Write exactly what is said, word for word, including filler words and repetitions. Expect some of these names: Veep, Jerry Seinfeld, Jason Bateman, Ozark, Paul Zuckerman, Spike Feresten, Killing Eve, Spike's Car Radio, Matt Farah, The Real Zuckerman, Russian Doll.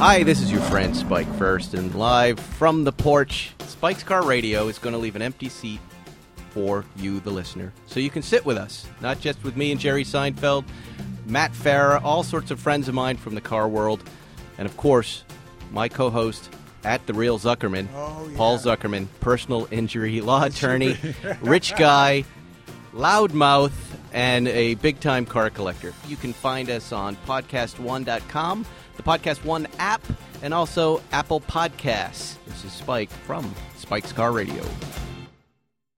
Hi, this is your friend Spike Feresten, live from the porch. Spike's Car Radio is going to leave an empty seat for you, the listener, so you can sit with us, not just with me and Jerry Seinfeld, Matt Farah, all sorts of friends of mine from the car world, and of course, my co-host at The Real Zuckerman, oh, yeah. Paul Zuckerman, personal injury law attorney, rich guy, loudmouth, and a big-time car collector. You can find us on podcast one dot com. The Podcast One app, and also Apple Podcasts. This is Spike from Spike's Car Radio.